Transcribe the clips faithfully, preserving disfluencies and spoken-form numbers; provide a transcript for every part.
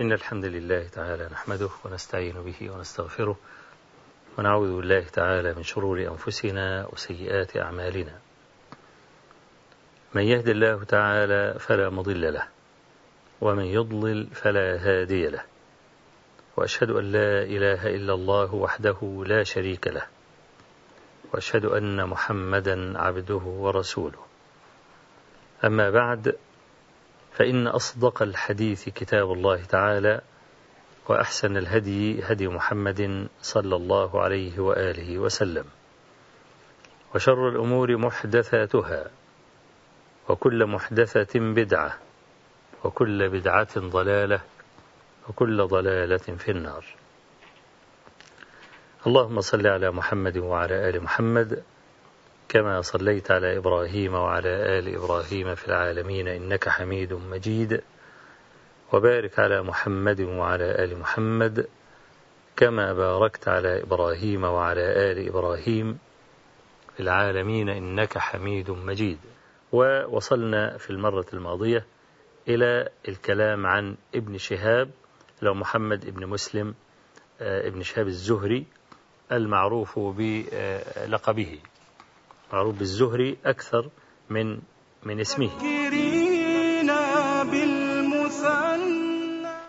إن الحمد لله تعالى نحمده ونستعين به ونستغفره ونعوذ بالله تعالى من شرور أنفسنا وسيئات أعمالنا، من يهد الله تعالى فلا مضل له ومن يضلل فلا هادي له، وأشهد أن لا إله إلا الله وحده لا شريك له، وأشهد أن محمدا عبده ورسوله. أما بعد، فإن أصدق الحديث كتاب الله تعالى، وأحسن الهدي هدي محمد صلى الله عليه وآله وسلم، وشر الأمور محدثاتها، وكل محدثة بدعة، وكل بدعة ضلالة، وكل ضلالة في النار. اللهم صل على محمد وعلى آل محمد كما صليت على إبراهيم وعلى آل إبراهيم في العالمين إنك حميد مجيد، وبارك على محمد وعلى آل محمد كما باركت على إبراهيم وعلى آل إبراهيم في العالمين إنك حميد مجيد. ووصلنا في المرة الماضية إلى الكلام عن ابن شهاب، لو محمد ابن مسلم ابن شهاب الزهري المعروف بلقبه، معروف بالزهري أكثر من من اسمه.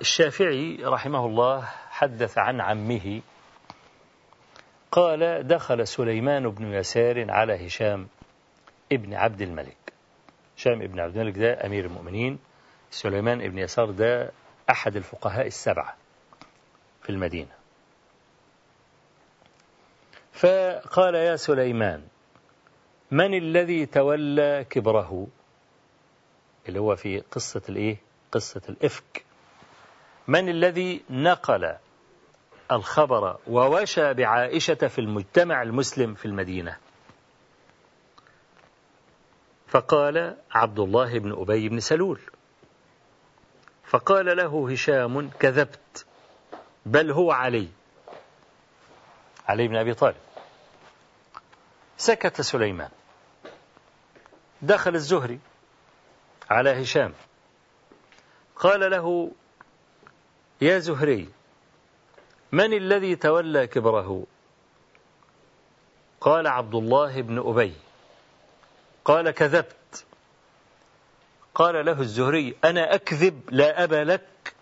الشافعي رحمه الله حدث عن عمه قال: دخل سليمان بن يسار على هشام ابن عبد الملك. هشام ابن عبد الملك ده أمير المؤمنين، سليمان ابن يسار ده أحد الفقهاء السبعة في المدينة. فقال: يا سليمان، من الذي تولى كبره؟ اللي هو في قصة الإيه؟ قصة الإفك. من الذي نقل الخبر ووشى بعائشة في المجتمع المسلم في المدينة؟ فقال: عبد الله بن أبي بن سلول. فقال له هشام: كذبت، بل هو علي علي بن أبي طالب. سكت سليمان. دخل الزهري على هشام قال له: يا زهري، من الذي تولى كبره؟ قال: عبد الله بن أبي. قال: كذبت. قال له الزهري: أنا أكذب؟ لا أبا لك.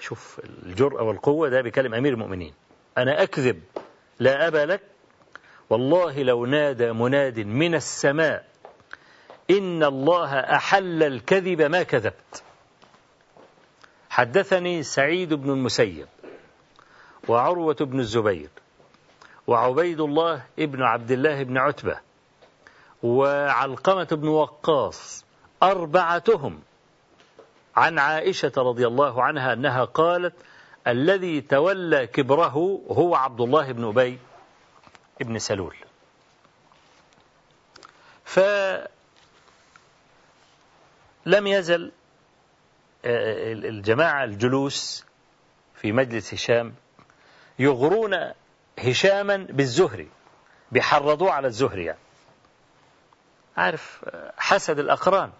شوف الجرأة والقوة، ده بيكلم أمير المؤمنين. أنا أكذب؟ لا أبا لك. والله لو نادى مناد من السماء: إن الله أحل الكذب ما كذبت. حدثني سعيد بن المسيب وعروة بن الزبير وعبيد الله بن عبد الله بن عتبة وعلقمة بن وقاص، أربعتهم، عن عائشة رضي الله عنها أنها قالت: الذي تولى كبره هو عبد الله بن أبي ابن سلول. فلم يزل الجماعة الجلوس في مجلس هشام يغرون هشاما بالزهري، بيحرضوه على الزهري، يعني عارف حسد الأقران،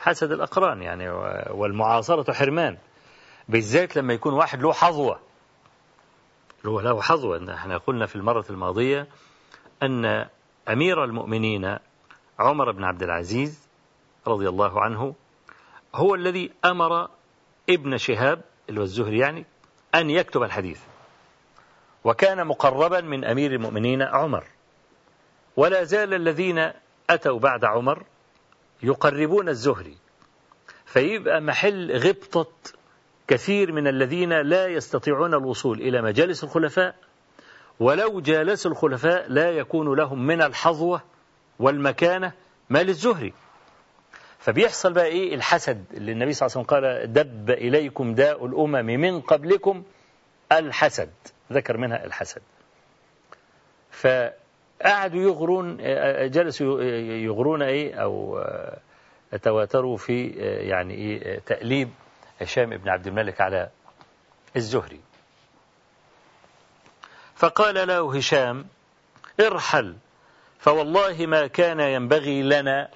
حسد الأقران يعني، والمعاصرة حرمان، بالذات لما يكون واحد له حظوة هو له حظوة. احنا قلنا في المرة الماضية أن أمير المؤمنين عمر بن عبد العزيز رضي الله عنه هو الذي أمر ابن شهاب اللي هو الزهري يعني أن يكتب الحديث، وكان مقربا من أمير المؤمنين عمر، ولا زال الذين أتوا بعد عمر يقربون الزهري، فيبقى محل غبطة كثير من الذين لا يستطيعون الوصول إلى مجالس الخلفاء، ولو جالسوا الخلفاء لا يكون لهم من الحظوة والمكانة ما للزهري. فبيحصل بقى إيه؟ الحسد، اللي النبي صلى الله عليه وسلم قال: دب إليكم داء الأمم من قبلكم الحسد، ذكر منها الحسد. فقعدوا يغرون، جلسوا يغرون إيه أو تواتروا في يعني إيه تأليب هشام بن عبد الملك على الزهري. فقال له هشام: ارحل، فوالله ما كان ينبغي لنا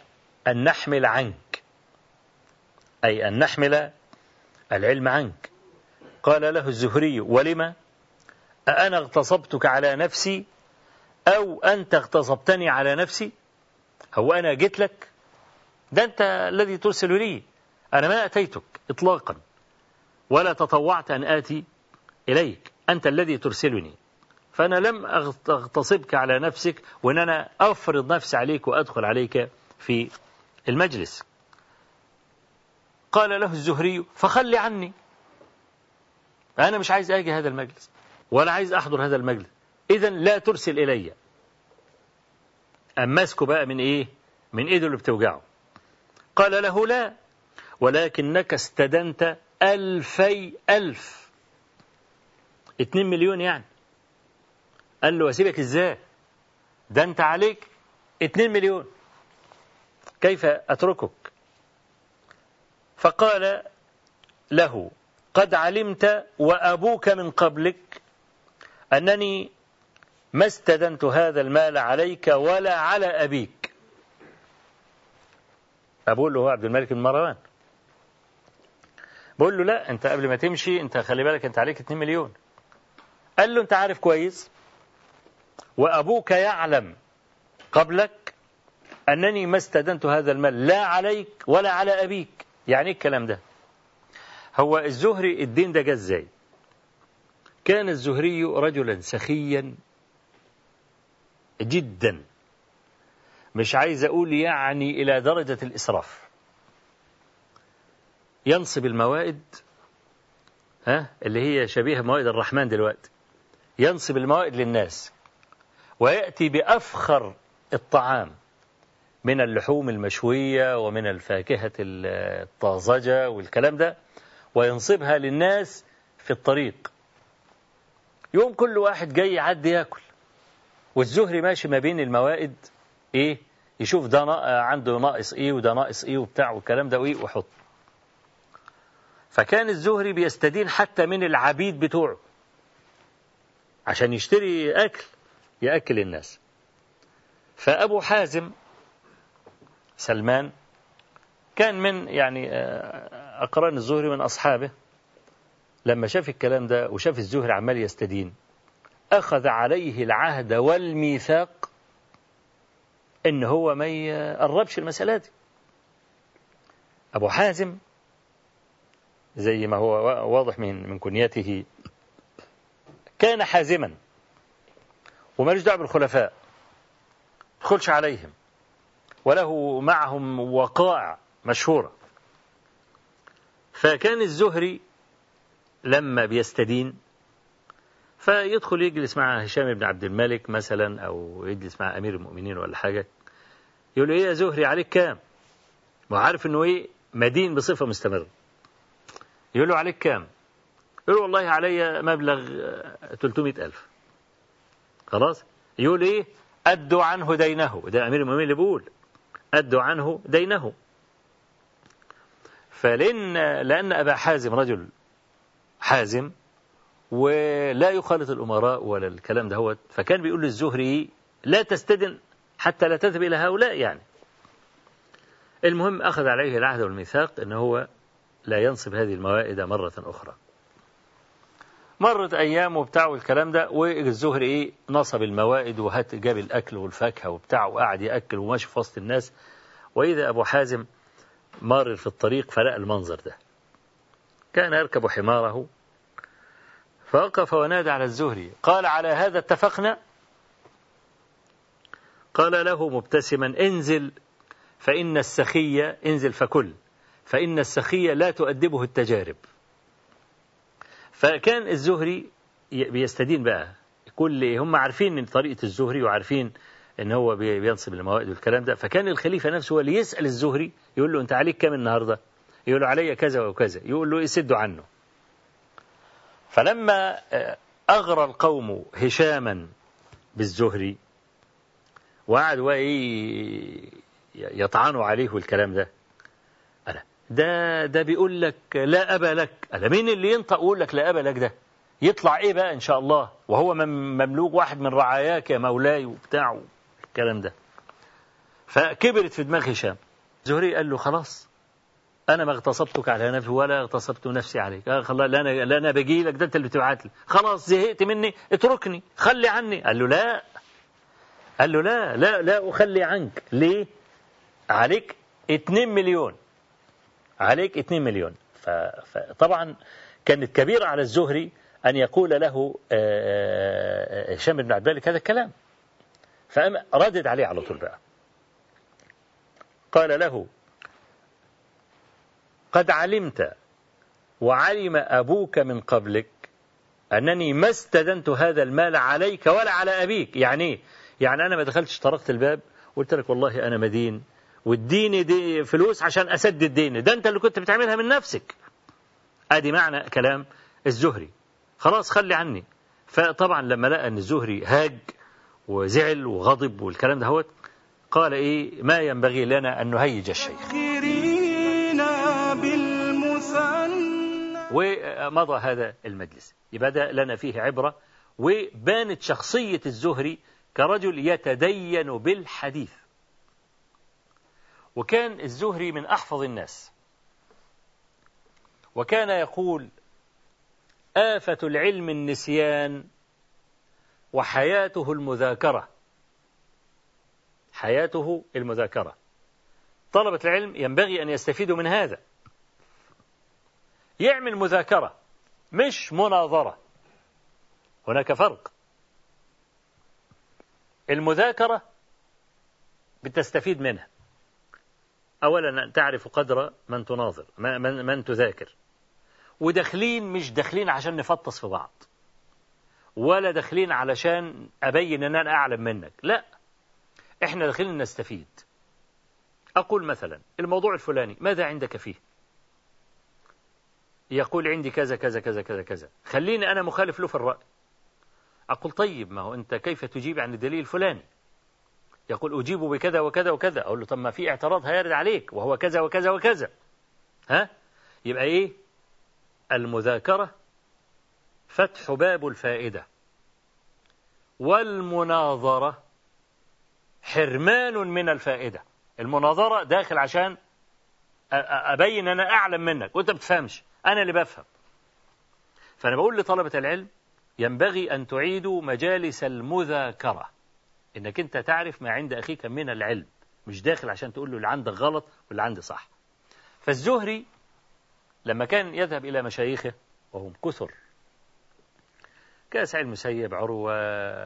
أن نحمل عنك، أي أن نحمل العلم عنك. قال له الزهري: ولما؟ أأنا اغتصبتك على نفسي أو أنت اغتصبتني على نفسي؟ هو أنا جيت لك؟ ده أنت الذي ترسل لي، أنا ما أتيتك إطلاقا، ولا تطوعت أن آتي إليك، أنت الذي ترسلني، فأنا لم أغتصبك على نفسك وأن أنا أفرض نفسي عليك وأدخل عليك في المجلس. قال له الزهري: فخلي عني، أنا مش عايز أجي هذا المجلس ولا عايز أحضر هذا المجلس، إذن لا ترسل إلي. أمسكه بقى من إيه؟ من إيده اللي بتوجعه. قال له: لا، ولكنك استدنت ألفي ألف، اتنين مليون يعني. قال له: أسيبك إزاي؟ ده أنت عليك اتنين مليون، كيف أتركك؟ فقال له: قد علمت وأبوك من قبلك أنني ما استدنت هذا المال عليك ولا على أبيك. أبوه اللي هو عبد الملك بن مروان. بقول له: لا، أنت قبل ما تمشي أنت خلي بالك، أنت عليك اتنين مليون. قال له: أنت عارف كويس وأبوك يعلم قبلك أنني ما استدنت هذا المال لا عليك ولا على أبيك. يعني إيه الكلام ده؟ هو الزهري الدين ده جه ازاي؟ كان الزهري رجلا سخيا جدا، مش عايز أقول يعني إلى درجة الإسراف. ينصب الموائد، ها، اللي هي شبيهة موائد الرحمن دلوقتي، ينصب الموائد للناس ويأتي بأفخر الطعام من اللحوم المشوية ومن الفاكهة الطازجة والكلام ده، وينصبها للناس في الطريق. يوم كل واحد جاي يعدي يأكل، والزهري ماشي ما بين الموائد إيه، يشوف ده عنده ناقص إيه وده ناقص إيه وبتاع والكلام ده وإيه وحط. فكان الزهري بيستدين حتى من العبيد بتوعه عشان يشتري أكل يأكل الناس. فأبو حازم سلمان كان من يعني أقران الزهري من أصحابه، لما شاف الكلام ده وشاف الزهري عمال يستدين، أخذ عليه العهد والميثاق إن هو ما يقربش المسألة دي. أبو حازم زي ما هو واضح من من كنيته كان حازما ومالوش دعوة بالخلفاء، ما يدخلش عليهم، وله معهم وقائع مشهورة. فكان الزهري لما بيستدين فيدخل يجلس مع هشام بن عبد الملك مثلا، أو يجلس مع أمير المؤمنين ولا حاجة، يقول له: إيه يا زهري عليك كام؟ وعارف إنه إيه مدين بصفة مستمرة. يقول له: عليك كام؟ يقول له: والله علي مبلغ ثلاثمائة ألف. خلاص؟ يقول إيه؟ أدوا عنه دينه. ده أمير المؤمنين اللي بيقول أدوا عنه دينه. فلأن لأن أبا حازم رجل حازم ولا يخالط الأمراء ولا الكلام ده هو، فكان بيقول للزهري: لا تستدن حتى لا تذهب إلى هؤلاء يعني. المهم أخذ عليه العهد والميثاق إن هو لا ينصب هذه الموائد مرة أخرى. مرت أيام وبتاع والكلام ده، والزهري إيه نصب الموائد وهات جاب الأكل والفاكهة وبتاع، وقعد يأكل وماشي في وسط الناس. وإذا أبو حازم مارر في الطريق فلقى المنظر ده، كان يركب حماره، فوقف ونادى على الزهري، قال: على هذا اتفقنا؟ قال له مبتسما: انزل فإن السخية انزل فكل فإن السخية لا تؤدبه التجارب. فكان الزهري بيستدين بقى، كل هم عارفين من طريقة الزهري وعارفين إن هو بينصب الموائد والكلام ده. فكان الخليفة نفسه هو اللي يسأل الزهري، يقول له: أنت عليك كام النهاردة؟ يقول له: علي كذا وكذا. يقول له: يسدوا عنه. فلما أغرى القوم هشاما بالزهري وقعدوا يطعنوا عليه والكلام ده، ألا ده ده بيقول لك لا أبا لك، ألا مين اللي ينطق ويقول لك لا أبا لك؟ ده يطلع إيه بقى إن شاء الله وهو مملوك واحد من رعاياك يا مولاي وبتاعه الكلام ده. فكبرت في دماغ هشام. الزهري قال له: خلاص أنا ما اغتصبتك على نفسي ولا اغتصبت نفسي عليك. خلاص لا أنا لا أنا بجي لك، ده أنت اللي بتبعت لي، خلاص زهقت مني اتركني خلي عني. قال له لا، قال له لا لا لا أخلي عنك. ليه؟ عليك اتنين مليون، عليك اتنين مليون. فطبعا كانت كبيرة على الزهري أن يقول له هشام بن عبد الملك هذا الكلام، فردد عليه على طول بقى، قال له قد علمت وعلم أبوك من قبلك أنني ما استدنت هذا المال عليك ولا على أبيك. يعني يعني أنا ما دخلتش طرقت الباب وقلت لك والله أنا مدين والدين دي فلوس عشان أسدد ديني، ده أنت اللي كنت بتعملها من نفسك. أدي معنى كلام الزهري، خلاص خلي عني. فطبعا لما لقى أن الزهري هاج وزعل وغضب والكلام ده هوت، قال إيه ما ينبغي لنا أن نهيج الشيخ، ومضى هذا المجلس. يبقى ده لنا فيه عبرة، وبانت شخصية الزهري كرجل يتدين بالحديث. وكان الزهري من أحفظ الناس، وكان يقول آفة العلم النسيان وحياته المذاكرة. حياته المذاكرة، طلبة العلم ينبغي أن يستفيدوا من هذا، يعمل مذاكرة مش مناظرة، هناك فرق. المذاكرة بتستفيد منها أولا أن تعرف قدر من تناظر من, من تذاكر، وداخلين مش داخلين عشان نفطس في بعض، ولا داخلين علشان أبين أن أنا أعلم منك، لا، إحنا داخلين نستفيد. أقول مثلا الموضوع الفلاني ماذا عندك فيه؟ يقول عندي كذا كذا كذا كذا كذا، خليني أنا مخالف له في الرأي. أقول طيب ما هو أنت كيف تجيب عن الدليل الفلاني؟ يقول أجيبه بكذا وكذا وكذا. أقول له طب ما في اعتراض هيرد عليك وهو كذا وكذا وكذا، ها؟ يبقى إيه؟ المذاكرة فتح باب الفائدة، والمناظرة حرمان من الفائدة. المناظرة داخل عشان أبين أنا أعلم منك وأنت بتفهمش، أنا اللي بفهم. فأنا بقول لطلبة العلم ينبغي أن تعيدوا مجالس المذاكرة، إنك أنت تعرف ما عند أخيك من العلم، مش داخل عشان تقول له اللي عندك غلط واللي عندي صح. فالزهري لما كان يذهب إلى مشايخه وهم كثر كأسعيد المسيب، عروة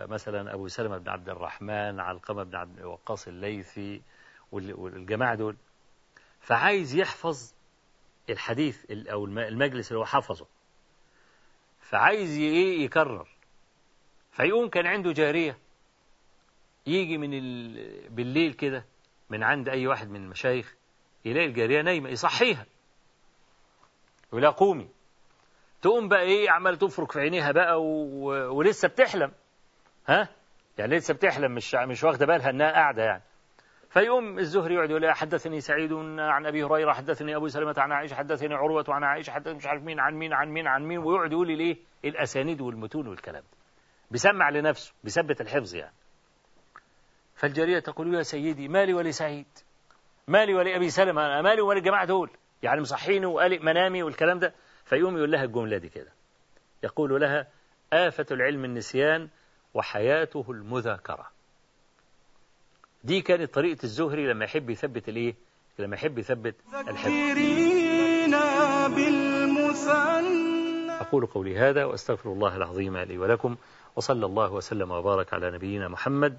مثلا، أبو سلمة بن عبد الرحمن، علقمة بن عبد وقاص الليثي والجماعة دول، فعايز يحفظ الحديث أو المجلس اللي هو حفظه، فعايز إيه يكرر. فيقوم كان عنده جارية يجي من ال... بالليل كده من عند أي واحد من المشايخ، يلاقي الجارية نايمة يصحيها ولا قومي، تقوم بقى إيه عمال تفرك في عينيها بقى و... ولسه بتحلم، ها يعني لسه بتحلم، مش مش واخدة بالها إنها قاعدة يعني. فيقوم الزهري يقعد يقول حدثني سعيد عن أبي هريرة، حدثني أبو سلمة عن عائشة، حدثني عروة عن عائشة، حدثني مش عارف مين عن مين عن مين عن مين، ويقعد يقول لي إيه الأسانيد والمتون والكلام ده، بيسمع لنفسه بيثبت الحفظ يعني. فالجارية تقول يا سيدي مالي ولي سعيد، مالي ولي أبي سلمة، مالي ولي الجماعة دول يعني مصحيني وقالق منامي والكلام ده. فيقوم يقول لها الجملة دي كده، يقول لها آفة العلم النسيان وحياته المذاكرة. دي كانت طريقة الزهري لما يحب يثبت الايه، لما يحب يثبت الحفظ. أقول قولي هذا وأستغفر الله العظيم لي ولكم، وصلى الله وسلم وبارك على نبينا محمد،